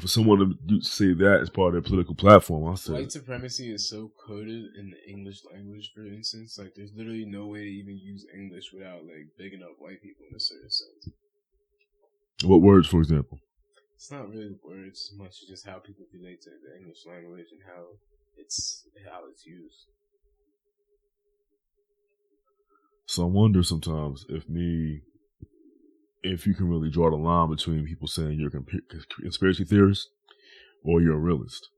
for someone to say that as part of their political platform, I'll say. White supremacy is so coded in the English language, for instance. Like, there's literally no way to even use English without, like, bigging up white people in a certain sense. What words, for example? It's not really words as much as just how people relate to the English language and how it's how it's used. So I wonder sometimes if me... if you can really draw the line between people saying you're a conspiracy theorist or you're a realist.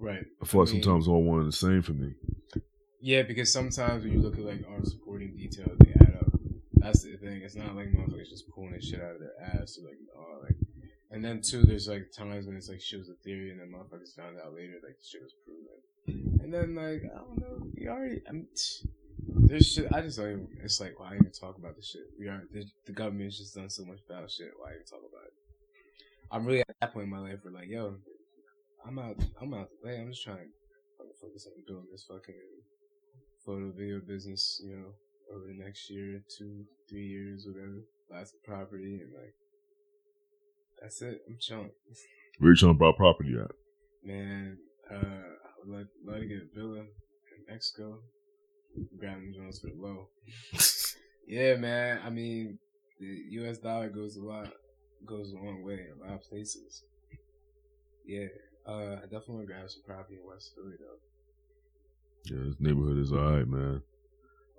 Right. I feel I like mean, sometimes all one and the same for me. Yeah, because sometimes when you look at, like, all the supporting details, they add up. That's the thing. It's not like motherfuckers just pulling that shit out of their ass. Or like, oh, like. And then, too, there's, like, times when it's like shit was a theory and then motherfuckers found out later, like, the shit was proven. And then, like, I don't know. You already... I'm t- There's shit, I just don't even, it's like, why even talk about this shit? We are, the government's just done so much foul shit, why even talk about it? I'm really at that point in my life where, like, yo, I'm out, I'm out the way, I'm just trying to focus on building this fucking photo, video business, you know, over the next year, two, three years, whatever, lots of property, and, like, that's it, I'm chilling. Where are you chilling about property at? Man, uh, I would like, love to get a villa in Mexico. Grabbing Jones for the low. Yeah, man. I mean, the U S dollar goes a lot, goes a long way in a lot of places. Yeah. Uh, I definitely want to grab some property in West Philly, though. Yeah, this neighborhood is all right, man.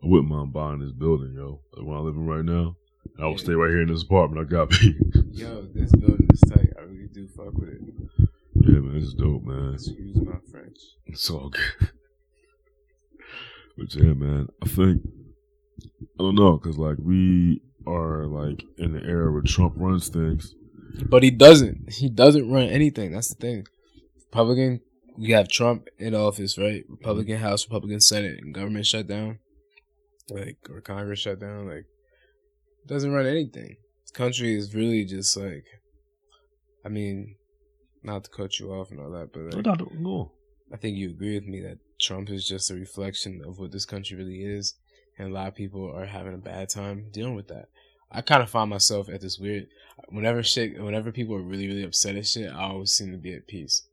I wouldn't mind buying this building, yo. Like where I'm living right now, I would yeah, stay right here in this apartment. I got me. Yo, this building is tight. I really do fuck with it. Yeah, man, this is dope, man. Excuse my French. It's all good. But yeah, man, I think, I don't know, because like we are like in the era where Trump runs things. But he doesn't. He doesn't run anything. That's the thing. Republican, we have Trump in office, right? Republican House, Republican Senate, and government shut down. Like, or Congress shut down. Like, doesn't run anything. This country is really just like, I mean, not to cut you off and all that, but like, no, no. I think you agree with me that Trump is just a reflection of what this country really is. And a lot of people are having a bad time dealing with that. I kind of find myself at this weird, whenever shit, whenever people are really, really upset at shit, I always seem to be at peace.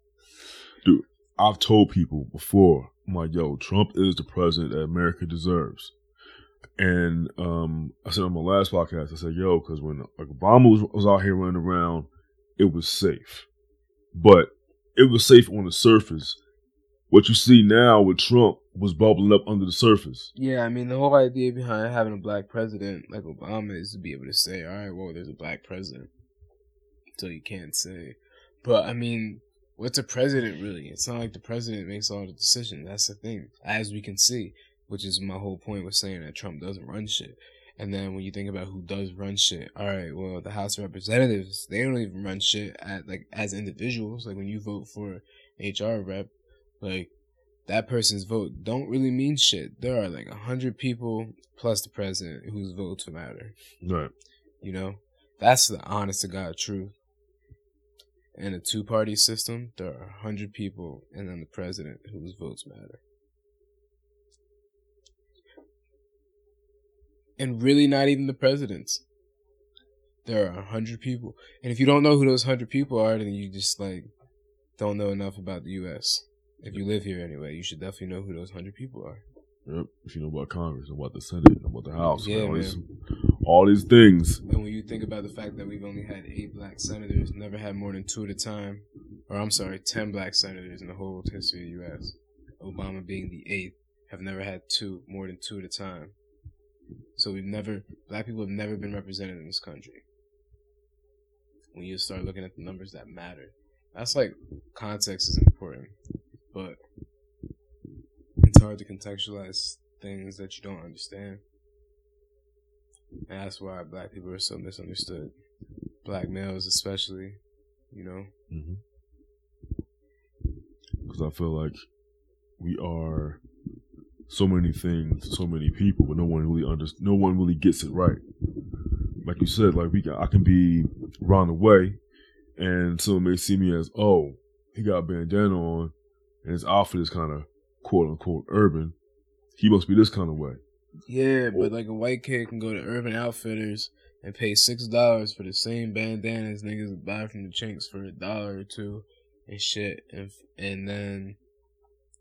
Dude, I've told people before, I'm like, yo, Trump is the president that America deserves. And um, I said on my last podcast, I said, yo, because when like, Obama was, was out here running around, it was safe. But it was safe on the surface. What you see now with Trump was bubbling up under the surface. Yeah, I mean, the whole idea behind having a black president like Obama is to be able to say, all right, well, there's a black president. So you can't say. But, I mean, what's a president really? It's not like the president makes all the decisions. That's the thing, as we can see, which is my whole point with saying that Trump doesn't run shit. And then when you think about who does run shit, all right, well, the House of Representatives, they don't even run shit at, like as individuals. Like when you vote for H R rep, like, that person's vote don't really mean shit. There are, like, one hundred people plus the president whose votes matter. Right. You know? That's the honest-to-God truth. In a two-party system, there are one hundred people and then the president whose votes matter. And really not even the presidents. There are one hundred people. And if you don't know who those one hundred people are, then you just, like, don't know enough about the U S If you live here anyway, you should definitely know who those one hundred people are. Yep. If you know about Congress, know about the Senate, know about the House, yeah, all, these, all these things. And when you think about the fact that we've only had eight black senators, never had more than two at a time, or I'm sorry, ten black senators in the whole history of the U S Obama being the eighth, have never had two, more than two at a time. So we've never, black people have never been represented in this country. When you start looking at the numbers that matter, that's like, context is important. But it's hard to contextualize things that you don't understand. And that's why black people are so misunderstood. Black males especially, you know? Because mm-hmm. I feel like we are so many things, so many people, but no one really under, no one really gets it right. Like you said, like we, I can be round away, and someone may see me as, oh, he got a bandana on, and his outfit is kind of quote-unquote urban, he must be this kind of way. Yeah, but like a white kid can go to Urban Outfitters and pay six dollars for the same bandanas niggas buy from the chinks for a dollar or two and shit. And, and then,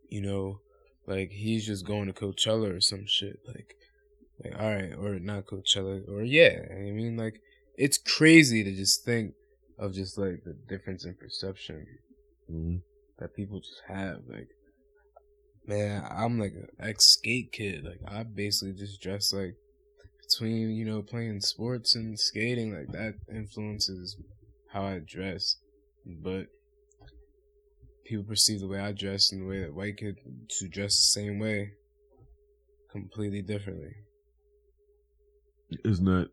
you know, like he's just going to Coachella or some shit. Like, like all right, or not Coachella, or yeah. I mean, like, it's crazy to just think of just like the difference in perception. Mm-hmm. That people just have, like, man, I'm like an ex-skate kid. Like, I basically just dress like between, you know, playing sports and skating. Like, that influences how I dress. But people perceive the way I dress and the way that white kids who dress the same way completely differently. Isn't that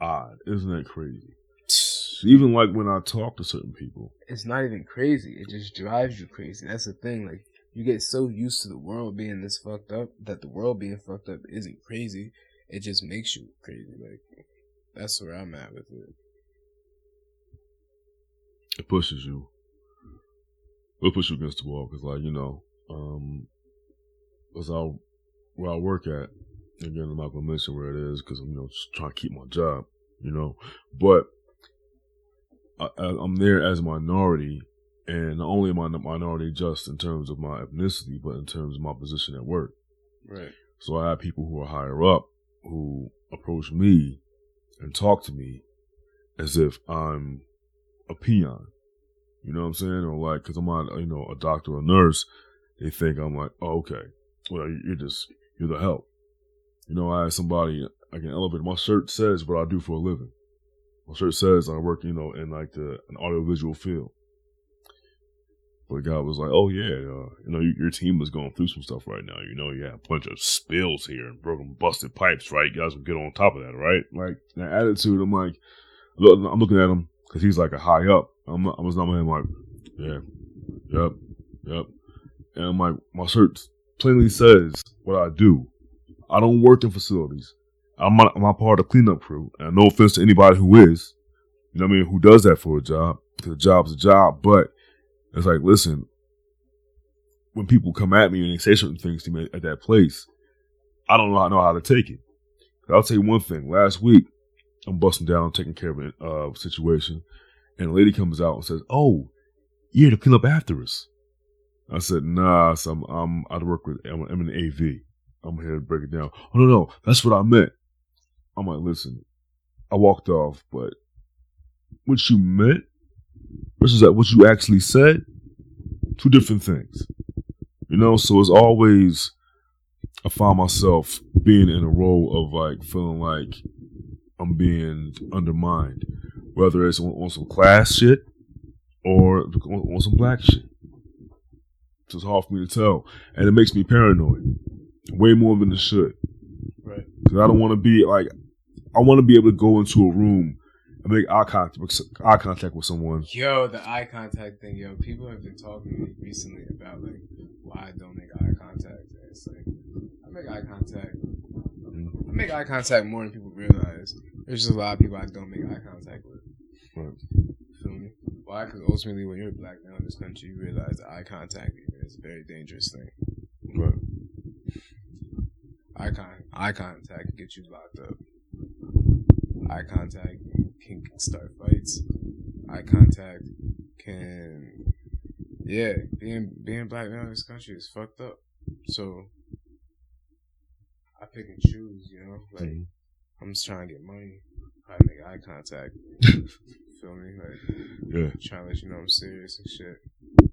odd? Isn't that crazy? Even like when I talk to certain people, it's not even crazy. It just drives you crazy. That's the thing. Like, you get so used to the world being this fucked up that the world being fucked up isn't crazy. It just makes you crazy. Like, that's where I'm at with it. It pushes you. It'll push you against the wall because, like, you know, um, that's how where I work at. Again, I'm not gonna mention where it is because I'm, you know, just trying to keep my job. You know, but. I, I'm there as a minority, and not only am I a minority just in terms of my ethnicity, but in terms of my position at work. Right. So I have people who are higher up who approach me and talk to me as if I'm a peon. You know what I'm saying? Or like, because I'm not, you know, a doctor or a nurse, they think I'm like, oh, okay, well, you're just, you're the help. You know, I had somebody, I can elevate. My shirt says what I do for a living. My shirt says I work, you know, in like the an audiovisual field. But God was like, oh, yeah, uh, you know, your, your team is going through some stuff right now. You know, you had a bunch of spills here and broken, busted pipes, right? You guys will get on top of that, right? Like, that attitude, I'm like, look, I'm looking at him because he's like a high up. I'm, I was not with him like, yeah, yep, yep. And I'm like, my shirt plainly says what I do. I don't work in facilities. I'm not, I'm not part of the cleanup crew. And no offense to anybody who is, you know what I mean, who does that for a job. Because a job's a job, but... It's like, listen, when people come at me and they say certain things to me at that place, I don't know how, know how to take it. I'll tell you one thing. Last week, I'm busting down, taking care of a uh, situation, and a lady comes out and says, oh, you're to clean up after us. I said, nah, so I'm, I'm out of work with, I'm, I'm in the A V. I'm here to break it down. Oh, no, no, that's what I meant. I'm like, listen, I walked off, but what you meant versus that what you actually said, two different things. You know, so it's always, I find myself being in a role of like feeling like I'm being undermined, whether it's on, on some class shit or on, on some black shit. So it's hard for me to tell. And it makes me paranoid, way more than it should. Right. Because I don't want to be like, I want to be able to go into a room, I make eye contact, eye contact with someone. Yo, the eye contact thing, yo. People have been talking to me recently about, like, why I don't make eye contact. It's like, I make eye contact. I make eye contact more than people realize. There's just a lot of people I don't make eye contact with. Right. Feel me? Why? Because ultimately, when you're black now in this country, you realize that eye contact is a very dangerous thing. Right. Eye, con- eye contact gets you locked up. Eye contact can start fights. Eye contact can, yeah. Being being black now in this country is fucked up. So I pick and choose, you know. Like mm-hmm. I'm just trying to get money. I make eye contact. Feel me? Like yeah. Trying to let you know I'm serious and shit.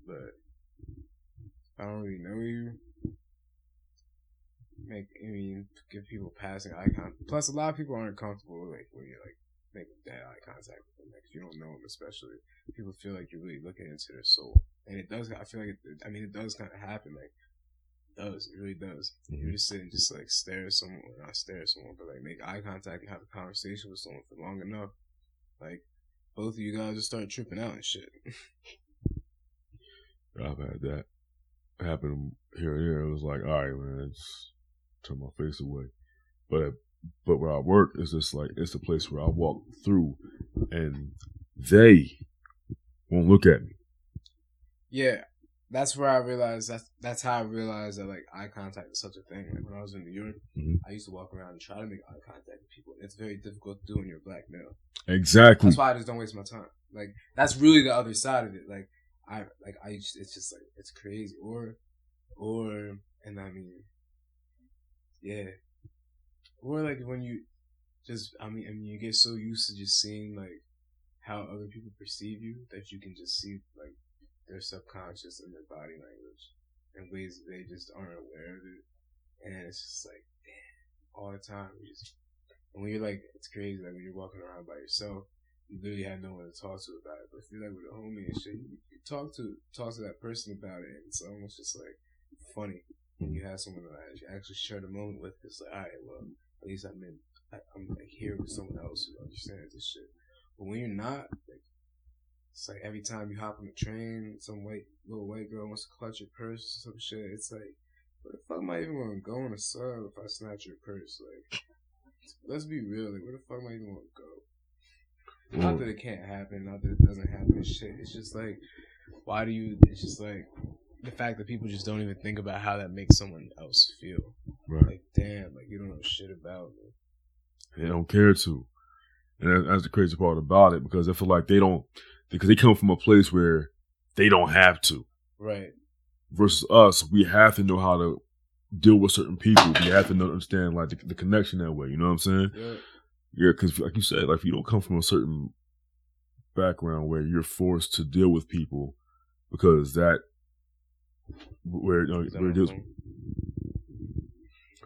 But I don't really know you. Make I mean give people passing eye contact. Plus, a lot of people aren't comfortable with like when you're like. Make that eye contact with them. Like, if you don't know them, especially, people feel like you're really looking into their soul, and it does. I feel like, it, I mean, it does kind of happen. Like, it does it really does? Mm-hmm. You just sit and just like stare at someone, or not stare at someone, but like make eye contact and have a conversation with someone for long enough. Like, both of you guys just start tripping out and shit. I've had that happen here and here. It was like, all right, man, just turn my face away, but. I, But where I work is just like, it's the place where I walk through and they won't look at me. Yeah. That's where I realized, that's, that's how I realized that like eye contact is such a thing. Like when I was in New York, mm-hmm. I used to walk around and try to make eye contact with people. It's very difficult to do when you're black now. Exactly. That's why I just don't waste my time. Like that's really the other side of it. Like I, like I, just, it's just like, it's crazy. Or, or, and I mean, yeah. Or like when you just, I mean, I mean, you get so used to just seeing like how other people perceive you that you can just see like their subconscious and their body language in ways that they just aren't aware of it. And it's just like, damn, all the time. You just, and when you're like, it's crazy. Like when you're walking around by yourself, you literally have no one to talk to about it. But if you're like with a homie and shit, you, you talk to talk to that person about it. And it's almost just like funny when you have someone that you actually share the moment with. It's like, all right, well. At least I'm in, I'm like here with someone else who understands this shit. But when you're not, like, it's like every time you hop on the train, some white little white girl wants to clutch your purse or some shit. It's like, where the fuck am I even going to go on a sub if I snatch your purse? Like, let's be real. Like, where the fuck am I even going to go? Not that it can't happen, not that it doesn't happen and shit. It's just like, why do you, it's just like, the fact that people just don't even think about how that makes someone else feel. Right. Like, damn, like, you don't know shit about it. They don't care to. And that's the crazy part about it, because I feel like they don't, because they come from a place where they don't have to. Right. Versus us, we have to know how to deal with certain people. We have to know, understand, like, the, the connection that way. You know what I'm saying? Yeah. Yeah, because like you said, like, if you don't come from a certain background where you're forced to deal with people, because that, where, you know, where it deals with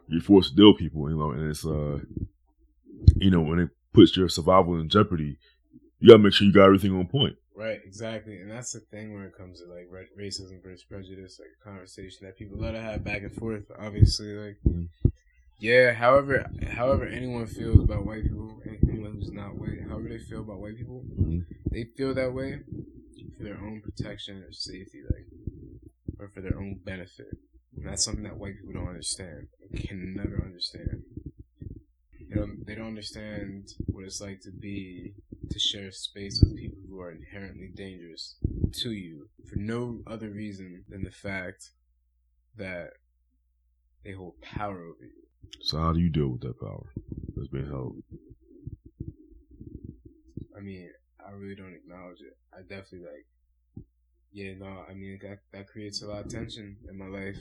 you're forced to deal with people, you know, and it's, uh, you know, when it puts your survival in jeopardy, you gotta make sure you got everything on point. Right, exactly. And that's the thing when it comes to, like, racism versus prejudice, like, a conversation that people love to have back and forth, obviously, like, mm-hmm. yeah, however, however anyone feels about white people, anyone who's not white, however they feel about white people, mm-hmm. they feel that way for their own protection or safety, like, or for their own benefit. And that's something that white people don't understand, can never understand. They don't, they don't understand what it's like to be, to share space with people who are inherently dangerous to you for no other reason than the fact that they hold power over you. So how do you deal with that power that's being held? I mean, I really don't acknowledge it. I definitely, like, yeah, no, I mean, that, that creates a lot of tension in my life,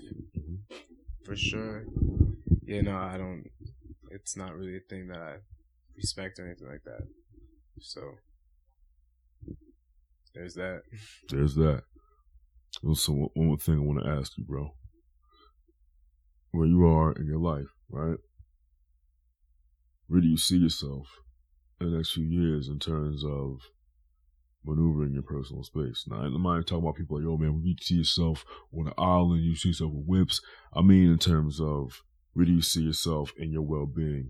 for sure. Yeah, no, I don't, it's not really a thing that I respect or anything like that. So, there's that. There's that. Also, one more thing I want to ask you, bro. Where you are in your life, right? Where do you see yourself in the next few years in terms of maneuvering your personal space? Now, I'm not even talking about people like, yo, man, when you see yourself on an island, you see yourself with whips. I mean, in terms of where do you see yourself in your well-being?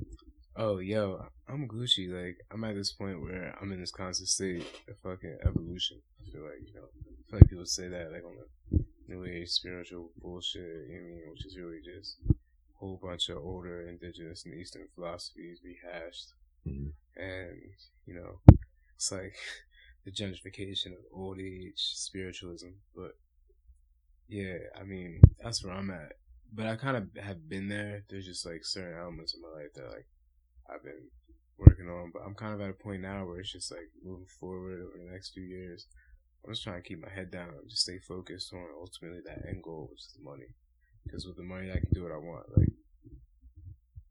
Oh, yo, I'm Gucci. Like, I'm at this point where I'm in this constant state of fucking evolution. I feel like, you know, I feel like people say that, like, on the new age spiritual bullshit, you know what I mean? Which is really just a whole bunch of older indigenous and Eastern philosophies rehashed. Mm-hmm. And, you know, it's like the gentrification of old age spiritualism. But, yeah, I mean, that's where I'm at. But I kind of have been there. There's just, like, certain elements of my life that, like, I've been working on, but I'm kind of at a point now where it's just like moving forward over the next few years. I'm just trying to keep my head down and just stay focused on ultimately that end goal, which is the money. Because with the money, I can do what I want. Like,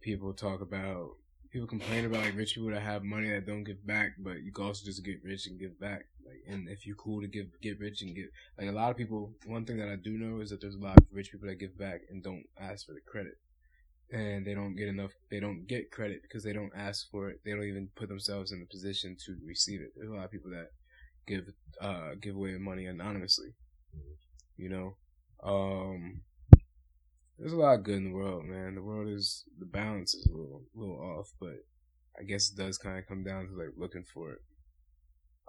people talk about, people complain about like rich people that have money that don't give back, but you can also just get rich and give back. Like, and if you're cool to give, get rich and give, like a lot of people, one thing that I do know is that there's a lot of rich people that give back and don't ask for the credit. And they don't get enough, they don't get credit because they don't ask for it. They don't even put themselves in a position to receive it. There's a lot of people that give uh, give away money anonymously, you know. Um, there's a lot of good in the world, man. The world is, the balance is a little, little off, but I guess it does kind of come down to, like, looking for it.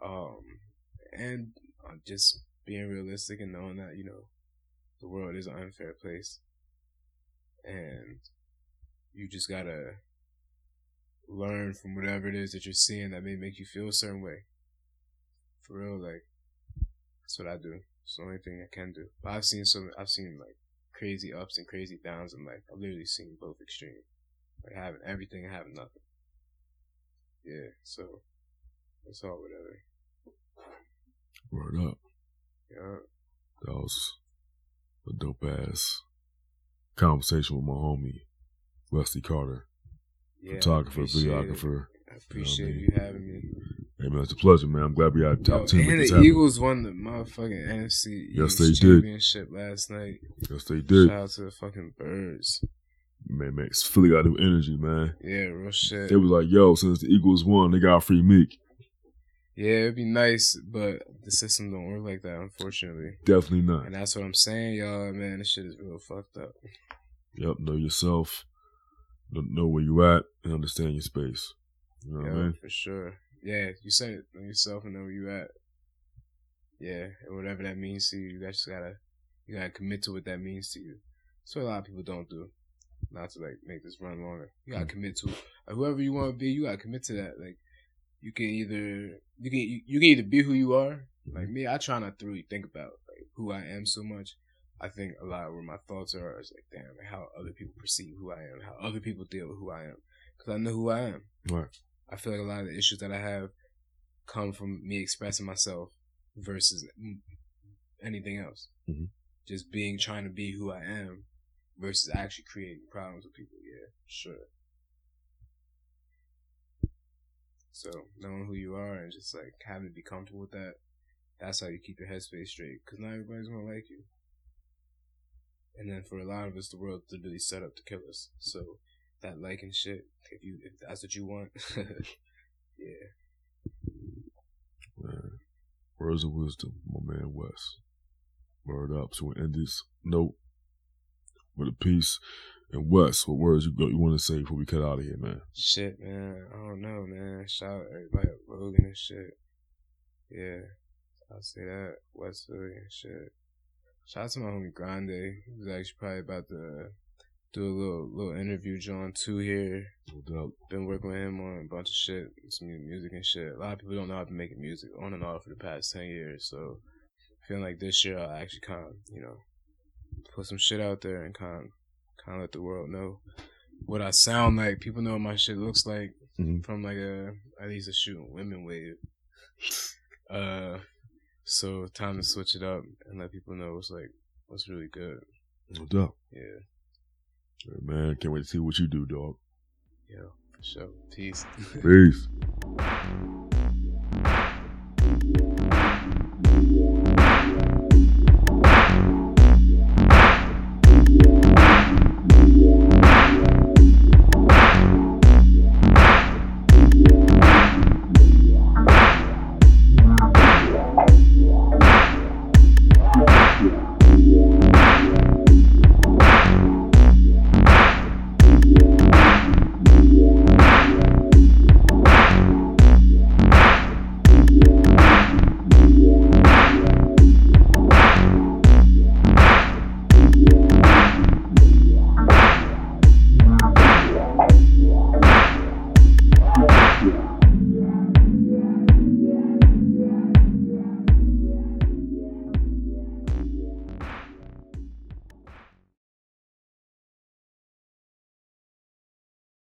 Um, and just being realistic and knowing that, you know, the world is an unfair place. And you just gotta learn from whatever it is that you're seeing that may make you feel a certain way. For real, like, that's what I do. It's the only thing I can do. But I've seen some, I've seen like crazy ups and crazy downs in life. I've literally seen both extremes. Like having everything and having nothing. Yeah, so it's all whatever. Word up. Yeah. That was a dope ass conversation with my homie, Wesley Carter, yeah, photographer, videographer. I appreciate, you, know I appreciate I mean? you having me. Hey, man, it's a pleasure, man. I'm glad we had top ten. And the happen. Eagles won the motherfucking N F C yes, Eagles they championship did. last night. Yes, they did. Shout out to the fucking Birds. Man, man, it's Philly got new energy, man. Yeah, real shit. They was like, yo, since the Eagles won, they got a free Meek. Yeah, it'd be nice, but the system don't work like that, unfortunately. Definitely not. And that's what I'm saying, y'all. Man, this shit is real fucked up. Yep, know yourself, know where you at, and understand your space. You know yeah, what I mean? For sure. Yeah, you said it. Know yourself and know where you at. Yeah, and whatever that means to you, you just gotta, you gotta commit to what that means to you. That's what a lot of people don't do. Not to like make this run longer. You gotta commit to it. Like, whoever you want to be, you gotta commit to that. Like. You can either you can you, you can either be who you are. Like me, I try not to really think about like who I am so much. I think a lot of where my thoughts are is like, damn, like how other people perceive who I am, how other people deal with who I am, because I know who I am. Right. I feel like a lot of the issues that I have come from me expressing myself versus anything else. Mm-hmm. Just being trying to be who I am versus actually creating problems with people. Yeah, sure. So, knowing who you are and just, like, having to be comfortable with that, that's how you keep your headspace straight. Because not everybody's going to like you. And then for a lot of us, the world literally set up to kill us. So that like and shit, if you if that's what you want, yeah. Man, words of wisdom, my man Wes. Word up. So we'll end this note with a piece. And Wes, what words you you want to say before we cut out of here, man? Shit, man. I don't know, man. Shout out everybody at Logan and shit. Yeah. I'll say that. West Philly and shit. Shout out to my homie Grande. He was actually probably about to do a little little interview John too here. No doubt. Been working with him on a bunch of shit, some new music and shit. A lot of people don't know I've been making music on and off for the past ten years, so feeling like this year I'll actually kind of, you know, put some shit out there and kind of kind of let the world know what I sound like. People know what my shit looks like mm-hmm. from like a, I used to shoot in women wave. Uh, so time to switch it up and let people know what's like, what's really good. No doubt. Yeah. Hey man, can't wait to see what you do, dog. Yeah, for sure. Peace. Peace.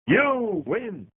You win.